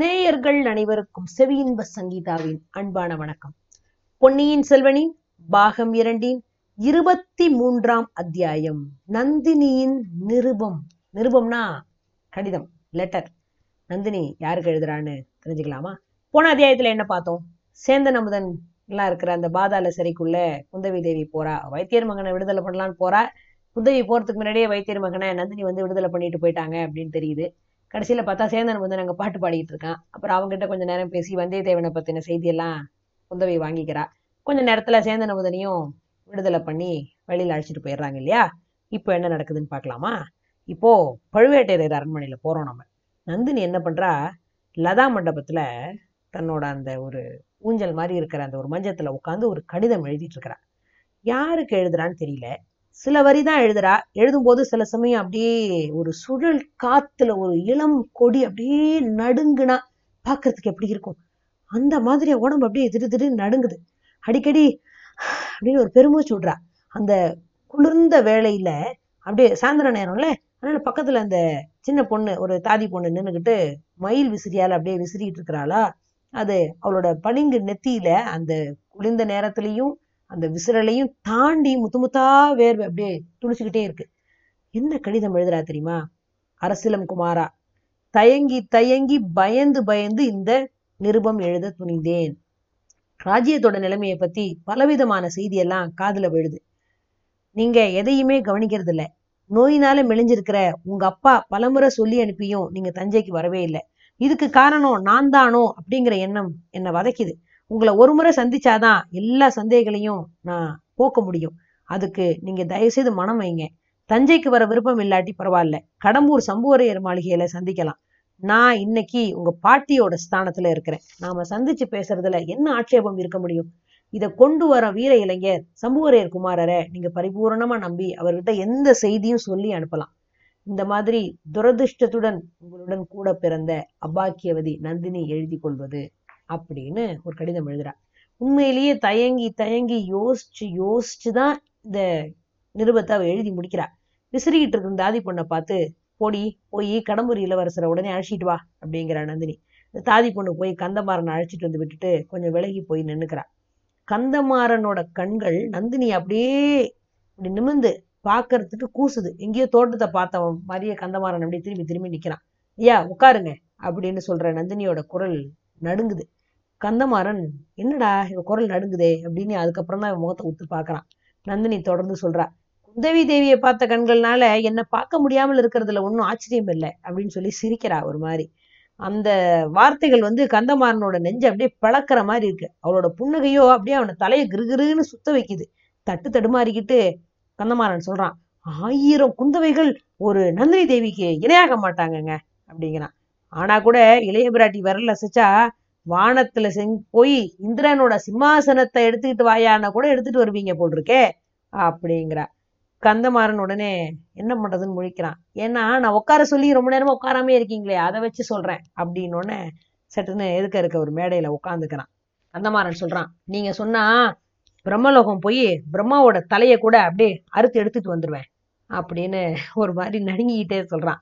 நேயர்கள் அனைவருக்கும் செவியின்ப சங்கீதாவின் அன்பான வணக்கம். பொன்னியின் செல்வனின் பாகம் 2 23 அத்தியாயம் நந்தினியின் நிருபம். நிருபம்னா கடிதம், லெட்டர். நந்தினி யாருக்கு எழுதுறான்னு தெரிஞ்சுக்கலாமா? போன அத்தியாயத்துல என்ன பார்த்தோம்? சேந்தன முதன் எல்லாம் இருக்கிற அந்த பாதாள சிறைக்குள்ள குந்தவி தேவி போறா, வைத்தியர் மகனை விடுதலை பண்ணலான்னு போறா. குந்தவி போறதுக்கு முன்னாடியே வைத்தியர் மகனை நந்தினி விடுதலை பண்ணிட்டு போயிட்டாங்க அப்படின்னு தெரியுது. கடைசியில பார்த்தா சேந்தன் நாங்க பாட்டு பாடிட்டு இருக்கான். அப்புறம் அவங்ககிட்ட கொஞ்ச நேரம் பேசி வந்தியத்தேவனை பத்தின செய்தியெல்லாம் குந்தவி வாங்கிக்கிறா. கொஞ்ச நேரத்துல சேந்தன முதனையும் விடுதலை பண்ணி வெளியில அழைச்சிட்டு போயிடுறாங்க இல்லையா? இப்போ என்ன நடக்குதுன்னு பார்க்கலாமா? இப்போ பழுவேட்டையர் அரண்மனையில போறோம் நம்ம. நந்தினி என்ன பண்றா, லதா மண்டபத்துல தன்னோட அந்த ஒரு ஊஞ்சல் மாதிரி இருக்கிற அந்த ஒரு மஞ்சத்துல உட்காந்து ஒரு கடிதம் எழுதிட்டு இருக்கிறா. யாருக்கு எழுதுறான்னு தெரியல. சில வரிதான் எழுதுறா. எழுதும்போது சில சமயம் அப்படியே ஒரு சுழல் காத்துல ஒரு இளம் கொடி அப்படியே நடுங்குனா பாக்குறதுக்கு எப்படி இருக்கும், அந்த மாதிரி உடம்பு அப்படியே திரு திரு நடுங்குது. அடிக்கடி அப்படின்னு ஒரு பெருமூச்சு விடுறா. அந்த குளிர்ந்த வேளையில அப்படியே சாயந்தர நேரம்ல, அதனால பக்கத்துல அந்த சின்ன பொண்ணு, ஒரு தாதி பொண்ணு நின்றுகிட்டு மயில் விசிறியால அப்படியே விசிறிட்டு இருக்கிறாளா. அது அவளோட பளிங்கு நெத்தியில அந்த குளிர்ந்த நேரத்திலையும் அந்த விசிறலையும் தாண்டி முத்துமுத்தா வேர்வை அப்படியே துளிச்சுக்கிட்டே இருக்கு. என்ன கடிதம் எழுதுறா தெரியுமா? அரசிலம் குமாரா, தயங்கி தயங்கி பயந்து பயந்து இந்த நிருபம் எழுத துணிந்தேன். ராஜ்யத்தோட நிலைமையை பத்தி பலவிதமான செய்தியெல்லாம் காதுல விழுது. நீங்க எதையுமே கவனிக்கிறது இல்லை. நோயினால மெலிஞ்சிருக்கிற உங்க அப்பா பலமுறை சொல்லி அனுப்பியும் நீங்க தஞ்சைக்கு வரவே இல்லை. இதுக்கு காரணம் நான் தானோ அப்படிங்கிற எண்ணம் என்னை வதைக்குது. உங்களை ஒரு முறை சந்திச்சாதான் எல்லா சந்தேகங்களையும் நான் போக்க முடியும். அதுக்கு நீங்க தயவுசெய்து மனம் வைங்க. தஞ்சைக்கு வர விருப்பம் இல்லாட்டி பரவாயில்ல, கடம்பூர் சம்புவரையர் மாளிகையில சந்திக்கலாம். நான் இன்னைக்கு உங்க பாட்டியோட ஸ்தானத்துல இருக்கிறேன். நாம சந்திச்சு பேசுறதுல என்ன ஆட்சேபம் இருக்க முடியும்? இதை கொண்டு வர வீர இளைஞர் சம்புவரையர் குமாரரை நீங்க பரிபூர்ணமா நம்பி அவர்கிட்ட எந்த செய்தியும் சொல்லி அனுப்பலாம். இந்த மாதிரி துரதிருஷ்டத்துடன் உங்களுடன் கூட பிறந்த அபாக்கியவதி நந்தினி எழுதி கொள்வது அப்படின்னு ஒரு கடிதம் எழுதுறா. உண்மையிலேயே தயங்கி தயங்கி யோசிச்சு யோசிச்சுதான் இந்த நிருபத்தை அவ எழுதி முடிக்கிறா. விசிறிக்கிட்டு இருக்க தாதி பொண்ணை பார்த்து, போடி போய் கடம்பூர் இளவரசரை உடனே அழைச்சிட்டு வா அப்படிங்கிறா நந்தினி. தாதி பொண்ணு போய் கந்தமாறனை அழைச்சிட்டு வந்து விட்டுட்டு கொஞ்சம் விலகி போய் நின்னுக்கிறா. கந்தமாறனோட கண்கள் நந்தினி அப்படியே இப்படி நிமிந்து பாக்குறதுக்கு கூசுது. எங்கேயோ தோட்டத்தை பார்த்தவன் மாதிரியே கந்தமாறன் அப்படியே திரும்பி திரும்பி நிக்கிறான். ஐயா உட்காருங்க அப்படின்னு சொல்ற நந்தினியோட குரல் நடுங்குது. கந்தமாறன் என்னடா இவ குரல் நடுங்குதே அப்படின்னு அதுக்கப்புறம் தான் இவன் முகத்தை உத்து பாக்குறான். நந்தினி தொடர்ந்து சொல்றா, குந்தவி தேவியை பார்த்த கண்கள்னால என்னை பார்க்க முடியாமல் இருக்கிறதுல ஒன்றும் ஆச்சரியம் இல்லை அப்படின்னு சொல்லி சிரிக்கிறா. ஒரு மாதிரி அந்த வார்த்தைகள் கந்தமாறனோட நெஞ்சை அப்படியே பிளக்கிற மாதிரி இருக்கு. அவளோட புன்னகையோ அப்படியே அவனை தலையை கிருகிருன்னு சுத்த வைக்குது. தட்டு தடுமாறிக்கிட்டு கந்தமாறன் சொல்றான், 1000 குந்தவைகள் ஒரு நந்தினி தேவிக்கு இணையாக மாட்டாங்கங்க அப்படிங்கிறான். ஆனா கூட இளைய பிராட்டி விரல் அசைச்சா வானத்துல போய் இந்திரனோட சிம்மாசனத்தை எடுத்துக்கிட்டு வாயானா கூட எடுத்துட்டு வருவீங்க போட்டிருக்கே அப்படிங்கிறா. கந்தமாறன் உடனே என்ன பண்றதுன்னு முழிக்கிறான். ஏன்னா நான் உட்கார சொல்லி ரொம்ப நேரமா உட்காராமே இருக்கீங்களே, அதை வச்சு சொல்றேன் அப்படின்னோடனே சட்டுன்னு எதுக்க இருக்க ஒரு மேடையில உட்காந்துக்கிறான். கந்தமாறன் சொல்றான், நீங்க சொன்னா பிரம்மலோகம் போய் பிரம்மாவோட தலையை கூட அப்படியே அறுத்து எடுத்துட்டு வந்துடுவேன் அப்படின்னு ஒரு மாதிரி நடுங்கிக்கிட்டே சொல்றான்.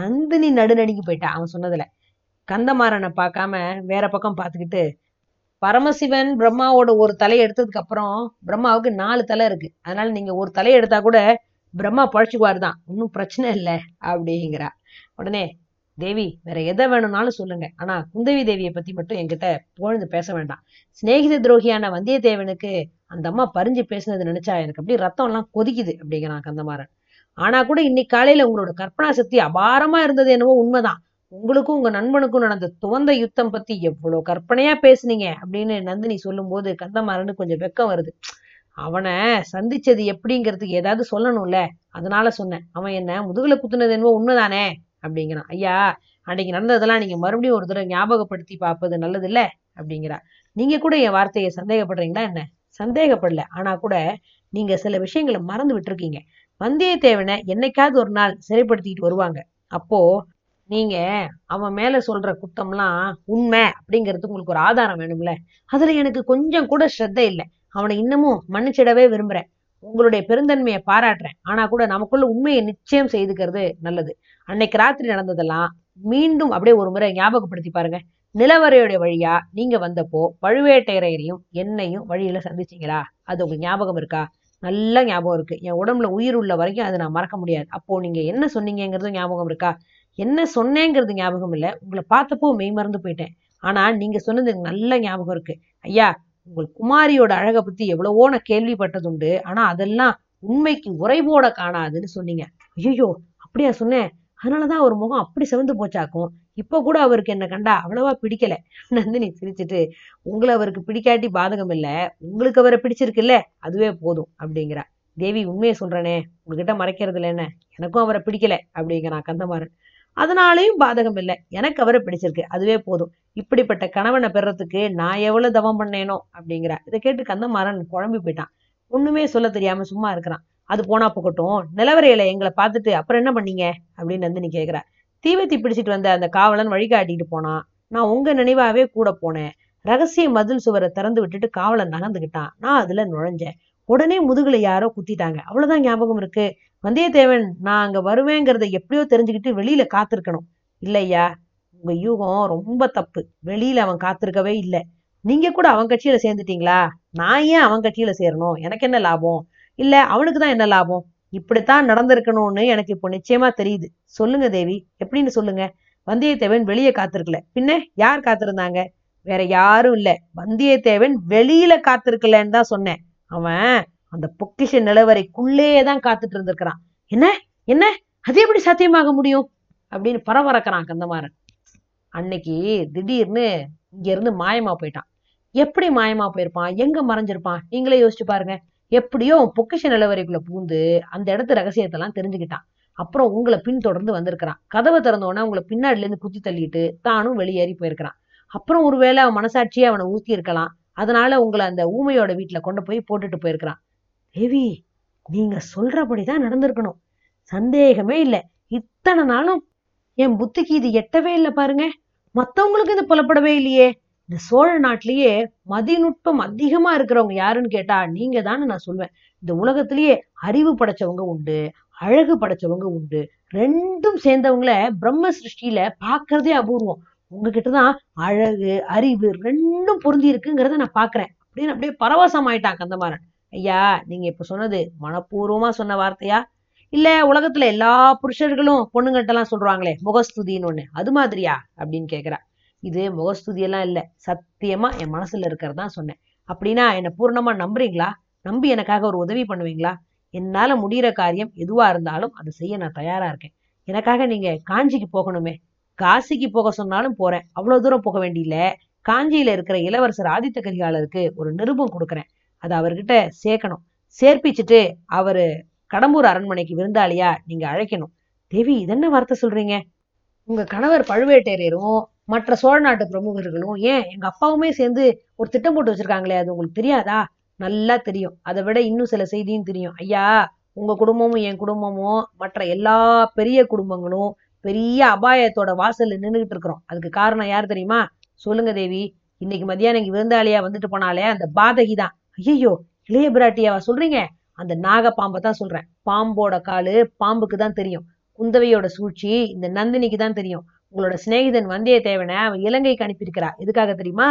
நந்தினி நடுநடுங்கி போயிட்டா அவன் சொன்னதுல. கந்தமாறனை பார்க்காம வேற பக்கம் பார்த்துக்கிட்டு, பரமசிவன் பிரம்மாவோட ஒரு தலையை எடுத்ததுக்கு அப்புறம் பிரம்மாவுக்கு 4 தலை இருக்கு, அதனால நீங்க ஒரு தலையை எடுத்தா கூட பிரம்மா பழச்சுக்குவாரு தான், ஒன்றும் பிரச்சனை இல்லை அப்படிங்கிறா. உடனே, தேவி வேற எதை வேணும்னாலும் சொல்லுங்க, ஆனா குந்தவி தேவியை பத்தி மட்டும் என்கிட்ட புகழ்ந்து பேச வேண்டாம். சிநேகித துரோகியான வந்தியத்தேவனுக்கு அந்த அம்மா பறிஞ்சு பேசினது நினைச்சா எனக்கு அப்படியே ரத்தம் எல்லாம் கொதிக்குது அப்படிங்கிறான் கந்தமாறன். ஆனா கூட இன்னைக்கு காலையில உங்களோட கற்பனா சக்தி அபாரமா இருந்தது என்னவோ உண்மைதான். உங்களுக்கும் உங்க நண்பனுக்கும் நடந்த துவந்த யுத்தம் பத்தி எவ்வளவு கற்பனையா பேசுனீங்க அப்படின்னு நந்தினி சொல்லும் போது கந்தமாறனு கொஞ்சம் வெக்கம் வருது. அவனை சந்திச்சது எப்படிங்கிறதுக்கு ஏதாவது சொல்லணும்ல, அதனால சொன்னேன். அவன் என்ன முதுகுல குத்துனது என்னவோ உண்மைதானே அப்படிங்கிறான். ஐயா அன்னைக்கு நடந்ததெல்லாம் நீங்க மறுபடியும் ஒரு தடவை ஞாபகப்படுத்தி பார்ப்பது நல்லது இல்ல அப்படிங்கிறா. நீங்க கூட என் வார்த்தையை சந்தேகப்படுறீங்களா என்ன? சந்தேகப்படல, ஆனா கூட நீங்க சில விஷயங்களை மறந்து விட்டுருக்கீங்க. வந்தியத்தேவனை என்னைக்காவது ஒரு நாள் சிறைப்படுத்திக்கிட்டு வருவாங்க, அப்போ நீங்க அவன் மேல சொல்ற குத்தம்லாம் உண்மை அப்படிங்கிறது உங்களுக்கு ஒரு ஆதாரம் வேணும்ல. அதுல எனக்கு கொஞ்சம் கூட ஸ்ரத்தை இல்லை. அவனை இன்னமும் மன்னிச்சிடவே விரும்புறேன். உங்களுடைய பெருந்தன்மையை பாராட்டுறேன், ஆனா கூட நமக்குள்ள உண்மையை நிச்சயம் செய்துக்கிறது நல்லது. அன்னைக்கு ராத்திரி நடந்ததெல்லாம் மீண்டும் அப்படியே ஒரு முறை ஞாபகப்படுத்தி பாருங்க. நிலவரையுடைய வழியா நீங்க வந்தப்போ பழுவேட்டையரையரையும் என்னையும் வழியில சந்திச்சிங்களா? அது உங்களுக்கு ஞாபகம் இருக்கா? நல்லா ஞாபகம் இருக்கு. என் உடம்புல உயிர் உள்ள வரைக்கும் அதை நான் மறக்க முடியாது. அப்போ நீங்க என்ன சொன்னீங்கிறதும் ஞாபகம் இருக்கா? என்ன சொன்னேங்கிறது ஞாபகம் இல்லை, உங்களை பார்த்தப்போ மெய் மறந்து போயிட்டேன். ஆனா நீங்க சொன்னது எனக்கு நல்ல ஞாபகம் இருக்கு. ஐயா, உங்கள் குமாரியோட அழகை பத்தி எவ்வளவோ நான் கேள்விப்பட்டதுண்டு, ஆனா அதெல்லாம் உண்மைக்கு உரைபோட காணாதுன்னு சொன்னீங்க. ஐயோ, அப்படியா சொன்னேன்? அதனாலதான் ஒரு முகம் அப்படி செவந்து போச்சாக்கும். இப்ப கூட அவருக்கு என்ன கண்டா அவ்வளவா பிடிக்கல. நந்தினி சிரிச்சுட்டு, உங்களை அவருக்கு பிடிக்காட்டி பாதகம் இல்லை, உங்களுக்கு அவரை பிடிச்சிருக்குல்ல, அதுவே போதும் அப்படிங்கிறா. தேவி, உண்மையை சொல்றேனே, உங்ககிட்ட மறைக்கிறது இல்லைன்னு, எனக்கும் அவரை பிடிக்கல அப்படிங்கிறான் கந்தமாறன். அதனாலையும் பாதகம் இல்லை, எனக்கு அவரை பிடிச்சிருக்கு, அதுவே போதும். இப்படிப்பட்ட கணவனை பெறத்துக்கு நான் எவ்வளவு தவம் பண்ணேனோ அப்படிங்கிறா. இதை கேட்டு கந்தமாறன் குழம்பி போயிட்டான். ஒண்ணுமே சொல்ல தெரியாம சும்மா இருக்கிறான். அது போனா போகட்டும், நிலவரையில எங்களை பார்த்துட்டு அப்புறம் என்ன பண்ணீங்க அப்படின்னு நந்தினி கேட்கிறா. தீவத்தி பிடிச்சிட்டு வந்த அந்த காவலன் வழிகாட்டிட்டு போனான். நான் உங்க நினைவாவே கூட போனேன். ரகசிய மதில் சுவரை திறந்து விட்டுட்டு காவலன் நகர்ந்துகிட்டான். நான் அதுல நுழைஞ்சேன். உடனே முதுகுல யாரோ குத்திட்டாங்க, அவ்வளவுதான் ஞாபகம் இருக்கு. வந்தியத்தேவன் நான் அங்க வருவேங்கிறத எப்படியோ தெரிஞ்சுக்கிட்டு வெளியில காத்திருக்கணும். இல்லையா, உங்க யூகம் ரொம்ப தப்பு. வெளியில அவன் காத்திருக்கவே இல்லை. நீங்க கூட அவன் கட்சியில சேர்ந்துட்டீங்களா? நான் ஏன் அவன் கட்சியில சேரணும்? எனக்கு என்ன லாபம்? இல்ல அவனுக்குதான் என்ன லாபம்? இப்படித்தான் நடந்திருக்கணும்னு எனக்கு இப்போ நிச்சயமா தெரியுது. சொல்லுங்க தேவி, எப்படின்னு சொல்லுங்க. வந்தியத்தேவன் வெளியே காத்திருக்கல, பின்ன யார் காத்திருந்தாங்க? வேற யாரும் இல்ல, வந்தியத்தேவன் வெளியில காத்திருக்கலன்னு தான் சொன்னேன். அவன் அந்த பொக்கிஷ நிலவரைக்குள்ளேயேதான் காத்துட்டு இருந்திருக்கிறான். என்ன என்ன அது எப்படி சாத்தியமாக முடியும் அப்படின்னு பரபரக்கிறான் கந்தமாறன். அன்னைக்கு திடீர்னு இங்க இருந்து மாயமா போயிட்டான். எப்படி மாயமா போயிருப்பான்? எங்க மறைஞ்சிருப்பான்? நீங்களே யோசிச்சு பாருங்க. எப்படியோ பொக்கிஷ நிலவரைக்குள்ள பூந்து அந்த இடத்து ரகசியத்தெல்லாம் தெரிஞ்சுக்கிட்டான். அப்புறம் உங்களை பின்தொடர்ந்து வந்திருக்கிறான். கதவை திறந்தோடனே உங்களை பின்னாடில இருந்து குத்தி தள்ளிட்டு தானும் வெளியேறி போயிருக்கிறான். அப்புறம் ஒருவேளை அவன் மனசாட்சியே அவனை ஊத்தி இருக்கலாம். அதனால உங்களை அந்த ஊமையோட வீட்டுல கொண்டு போய் போட்டுட்டு போயிருக்கிறான். தேவி, நீங்க சொல்றபடிதான் நடந்திருக்கணும், சந்தேகமே இல்லை. இத்தனை நாளும் என் புத்திக்கு இது எட்டவே இல்லை பாருங்க. மத்தவங்களுக்கு இது புலப்படவே இல்லையே. இந்த சோழ நாட்டிலேயே மதிநுட்பம் அதிகமா இருக்கிறவங்க யாருன்னு கேட்டா நீங்க தான்னு நான் சொல்வேன். இந்த உலகத்திலேயே அறிவு படைச்சவங்க உண்டு, அழகு படைச்சவங்க உண்டு, ரெண்டும் சேர்ந்தவங்கள பிரம்ம சிருஷ்டியில பாக்குறதே அபூர்வம். உங்ககிட்டதான் அழகு அறிவு ரெண்டும் பொருந்தி இருக்குங்கிறத நான் பாக்குறேன் அப்படின்னு அப்படியே பரவசம் ஆயிட்டான் கந்தமாறன். ஐயா, நீங்க இப்ப சொன்னது மனப்பூர்வமா சொன்ன வார்த்தையா? இல்ல உலகத்துல எல்லா புருஷர்களும் பொண்ணுங்கள்ட்ட எல்லாம் சொல்றாங்களே முகஸ்துதின்னு ஒண்ணு, அது மாதிரியா அப்படின்னு கேக்குறா. இது முகஸ்துதியெல்லாம் இல்ல, சத்தியமா என் மனசுல இருக்கிறதான் சொன்னேன். அப்படின்னா என்னை பூர்ணமா நம்புறீங்களா? நம்பி எனக்காக ஒரு உதவி பண்ணுவீங்களா? என்னால முடிகிற காரியம் எதுவா இருந்தாலும் அதை செய்ய நான் தயாரா இருக்கேன். எனக்காக நீங்க காஞ்சிக்கு போகணுமே, காசிக்கு போக சொன்னாலும் போறேன். அவ்வளவு தூரம் போக வேண்டியில காஞ்சியில இருக்கிற இளவரசர் ஆதித்த கரிகாலருக்கு ஒரு நிருபம் கொடுக்குறேன். அதை அவர்கிட்ட சேர்க்கணும். சேர்ப்பிச்சுட்டு அவரு கடம்பூர் அரண்மனைக்கு விருந்தாளியா நீங்க அழைக்கணும். தேவி, இதென்ன வார்த்தை சொல்றீங்க? உங்க கணவர் பழுவேட்டையரும் மற்ற சோழ நாட்டு பிரமுகர்களும் ஏன் எங்க அப்பாவுமே சேர்ந்து ஒரு திட்டம் போட்டு வச்சிருக்காங்களே, அது உங்களுக்கு தெரியாதா? நல்லா தெரியும். அதை விட இன்னும் சில செய்தியும் தெரியும். ஐயா, உங்க குடும்பமும் என் குடும்பமும் மற்ற எல்லா பெரிய குடும்பங்களும் பெரிய அபாயத்தோட வாசல்ல நின்றுகிட்டு இருக்கிறோம். அதுக்கு காரணம் யார் தெரியுமா? சொல்லுங்க தேவி. இன்னைக்கு மதியானம் இங்க விருந்தாளியா வந்துட்டு போனாலே அந்த பாதகி தான். ஐயோ, இளைய பிராட்டியாவா சொல்றீங்க? அந்த நாகப்பாம்பை தான் சொல்றேன். பாம்போட காலு பாம்புக்கு தான் தெரியும். குந்தவையோட சூழ்ச்சி இந்த நந்தினிக்கு தான் தெரியும். உங்களோட சிநேகிதன் வந்தியத்தேவனை அவன் இலங்கைக்கு அனுப்பியிருக்கிறா. எதுக்காக தெரியுமா?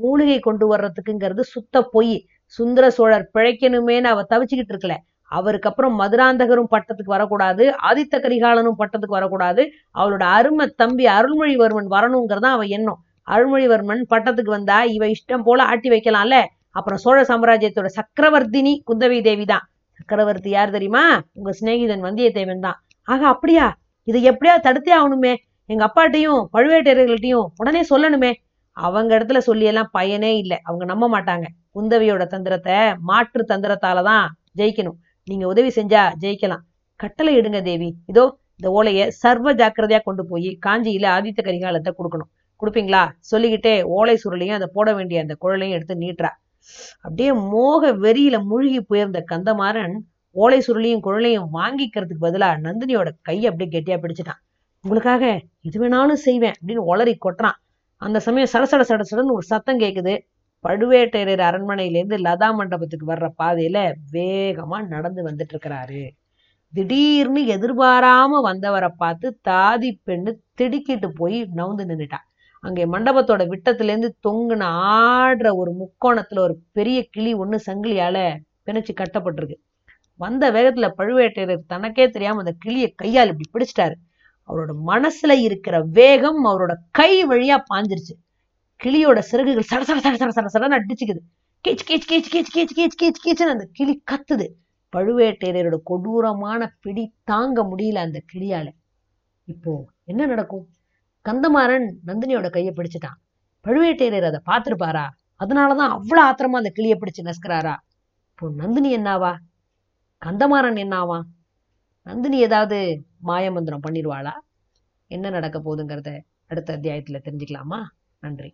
மூலிகை கொண்டு வர்றதுக்குங்கிறது சுத்த பொய். சுந்தர சோழர் பிழைக்கணுமேன்னு அவ தவிச்சுக்கிட்டு இருக்கல. அவருக்கு அப்புறம் மதுராந்தகரும் பட்டத்துக்கு வரக்கூடாது, ஆதித்த கரிகாலனும் பட்டத்துக்கு வரக்கூடாது, அவளோட அருமை தம்பி அருள்மொழிவர்மன் வரணுங்கிறதான் அவன் எண்ணம். அருள்மொழிவர்மன் பட்டத்துக்கு வந்தா இவ இஷ்டம் போல ஆட்டி வைக்கலாம்ல. அப்புறம் சோழ சாம்ராஜ்யத்தோட சக்கரவர்த்தினி குந்தவி தேவி தான். சக்கரவர்த்தி யார் தெரியுமா? உங்க சிநேகிதன் வந்தியத்தேவன் தான். ஆக அப்படியா? இதை எப்படியா தடுத்தே ஆகணுமே. எங்க அப்பாட்டையும் பழுவேட்டையர்கள்ட்டையும் உடனே சொல்லணுமே. அவங்க இடத்துல சொல்லி எல்லாம் பயனே இல்லை, அவங்க நம்ப மாட்டாங்க. குந்தவியோட தந்திரத்தை மாற்று தந்திரத்தாலதான் ஜெயிக்கணும். நீங்க உதவி செஞ்சா ஜெயிக்கலாம். கட்டளை இடுங்க தேவி. இதோ இந்த ஓலையை சர்வ ஜாக்கிரதையா கொண்டு போய் காஞ்சியில ஆதித்த கரிகாலத்தை கொடுக்கணும். கொடுப்பீங்களா? சொல்லிக்கிட்டே ஓலை சுருளையும் அதை போட வேண்டிய அந்த குழலையும் எடுத்து நீட்டுறா. அப்படியே மோக வெறியில மூழ்கி போயிருந்த கந்தமாறன் ஓலை சுருளையும் குழலையும் வாங்கிக்கிறதுக்கு பதிலா நந்தினியோட கையை அப்படியே கெட்டியா பிடிச்சிட்டான். உங்களுக்காக எது வேணாலும் செய்வேன் அப்படின்னு ஒளறி கொட்டுறான். அந்த சமயம் சடசட சடசடன்னு ஒரு சத்தம் கேக்குது. பழுவேட்டையர் அரண்மனையிலேருந்து லதா மண்டபத்துக்கு வர்ற பாதையில வேகமா நடந்து வந்துட்டு இருக்கிறாரு. திடீர்னு எதிர்பாராம வந்தவரை பார்த்து தாதி பெண்ணு திடுக்கிட்டு போய் நவுந்து நின்றுட்டான். அங்கே மண்டபத்தோட விட்டத்திலேருந்து தொங்குன ஆடுற ஒரு முக்கோணத்துல ஒரு பெரிய கிளி ஒண்ணு சங்கிலியால பிணைச்சு கட்டப்பட்டிருக்கு. வந்த வேகத்துல பழுவேட்டையர் தனக்கே தெரியாம அந்த கிளியை கையால் இப்படி பிடிச்சிட்டாரு. அவரோட மனசுல இருக்கிற வேகம் அவரோட கை வழியா பாஞ்சிருச்சு. கிளியோட சிறகுகள் சட சட சட சட சட சடன்னு அடிச்சுக்குது. கீச் கீச் கீச் கீச் கீச் கீச் கீச் கீச்சுன்னு அந்த கிளி கத்துது. பழுவேட்டையரோட கொடூரமான பிடி தாங்க முடியல அந்த கிளியால. இப்போ என்ன நடக்கும்? கந்தமாறன் நந்தினியோட கையை பிடிச்சிட்டான். பழுவேட்டையர் அதை பார்த்துருப்பாரா? அதனாலதான் அவ்வளவு ஆத்திரமா அந்த கிளியை பிடிச்சு நசுக்கிறாரா? இப்போ நந்தினி என்னாவா? கந்தமாறன் என்னாவா? நந்தினி ஏதாவது மாயமந்திரம் பண்ணிடுவாளா? என்ன நடக்க போகுதுங்கிறத அடுத்த அத்தியாயத்துல தெரிஞ்சுக்கலாமா? நன்றி.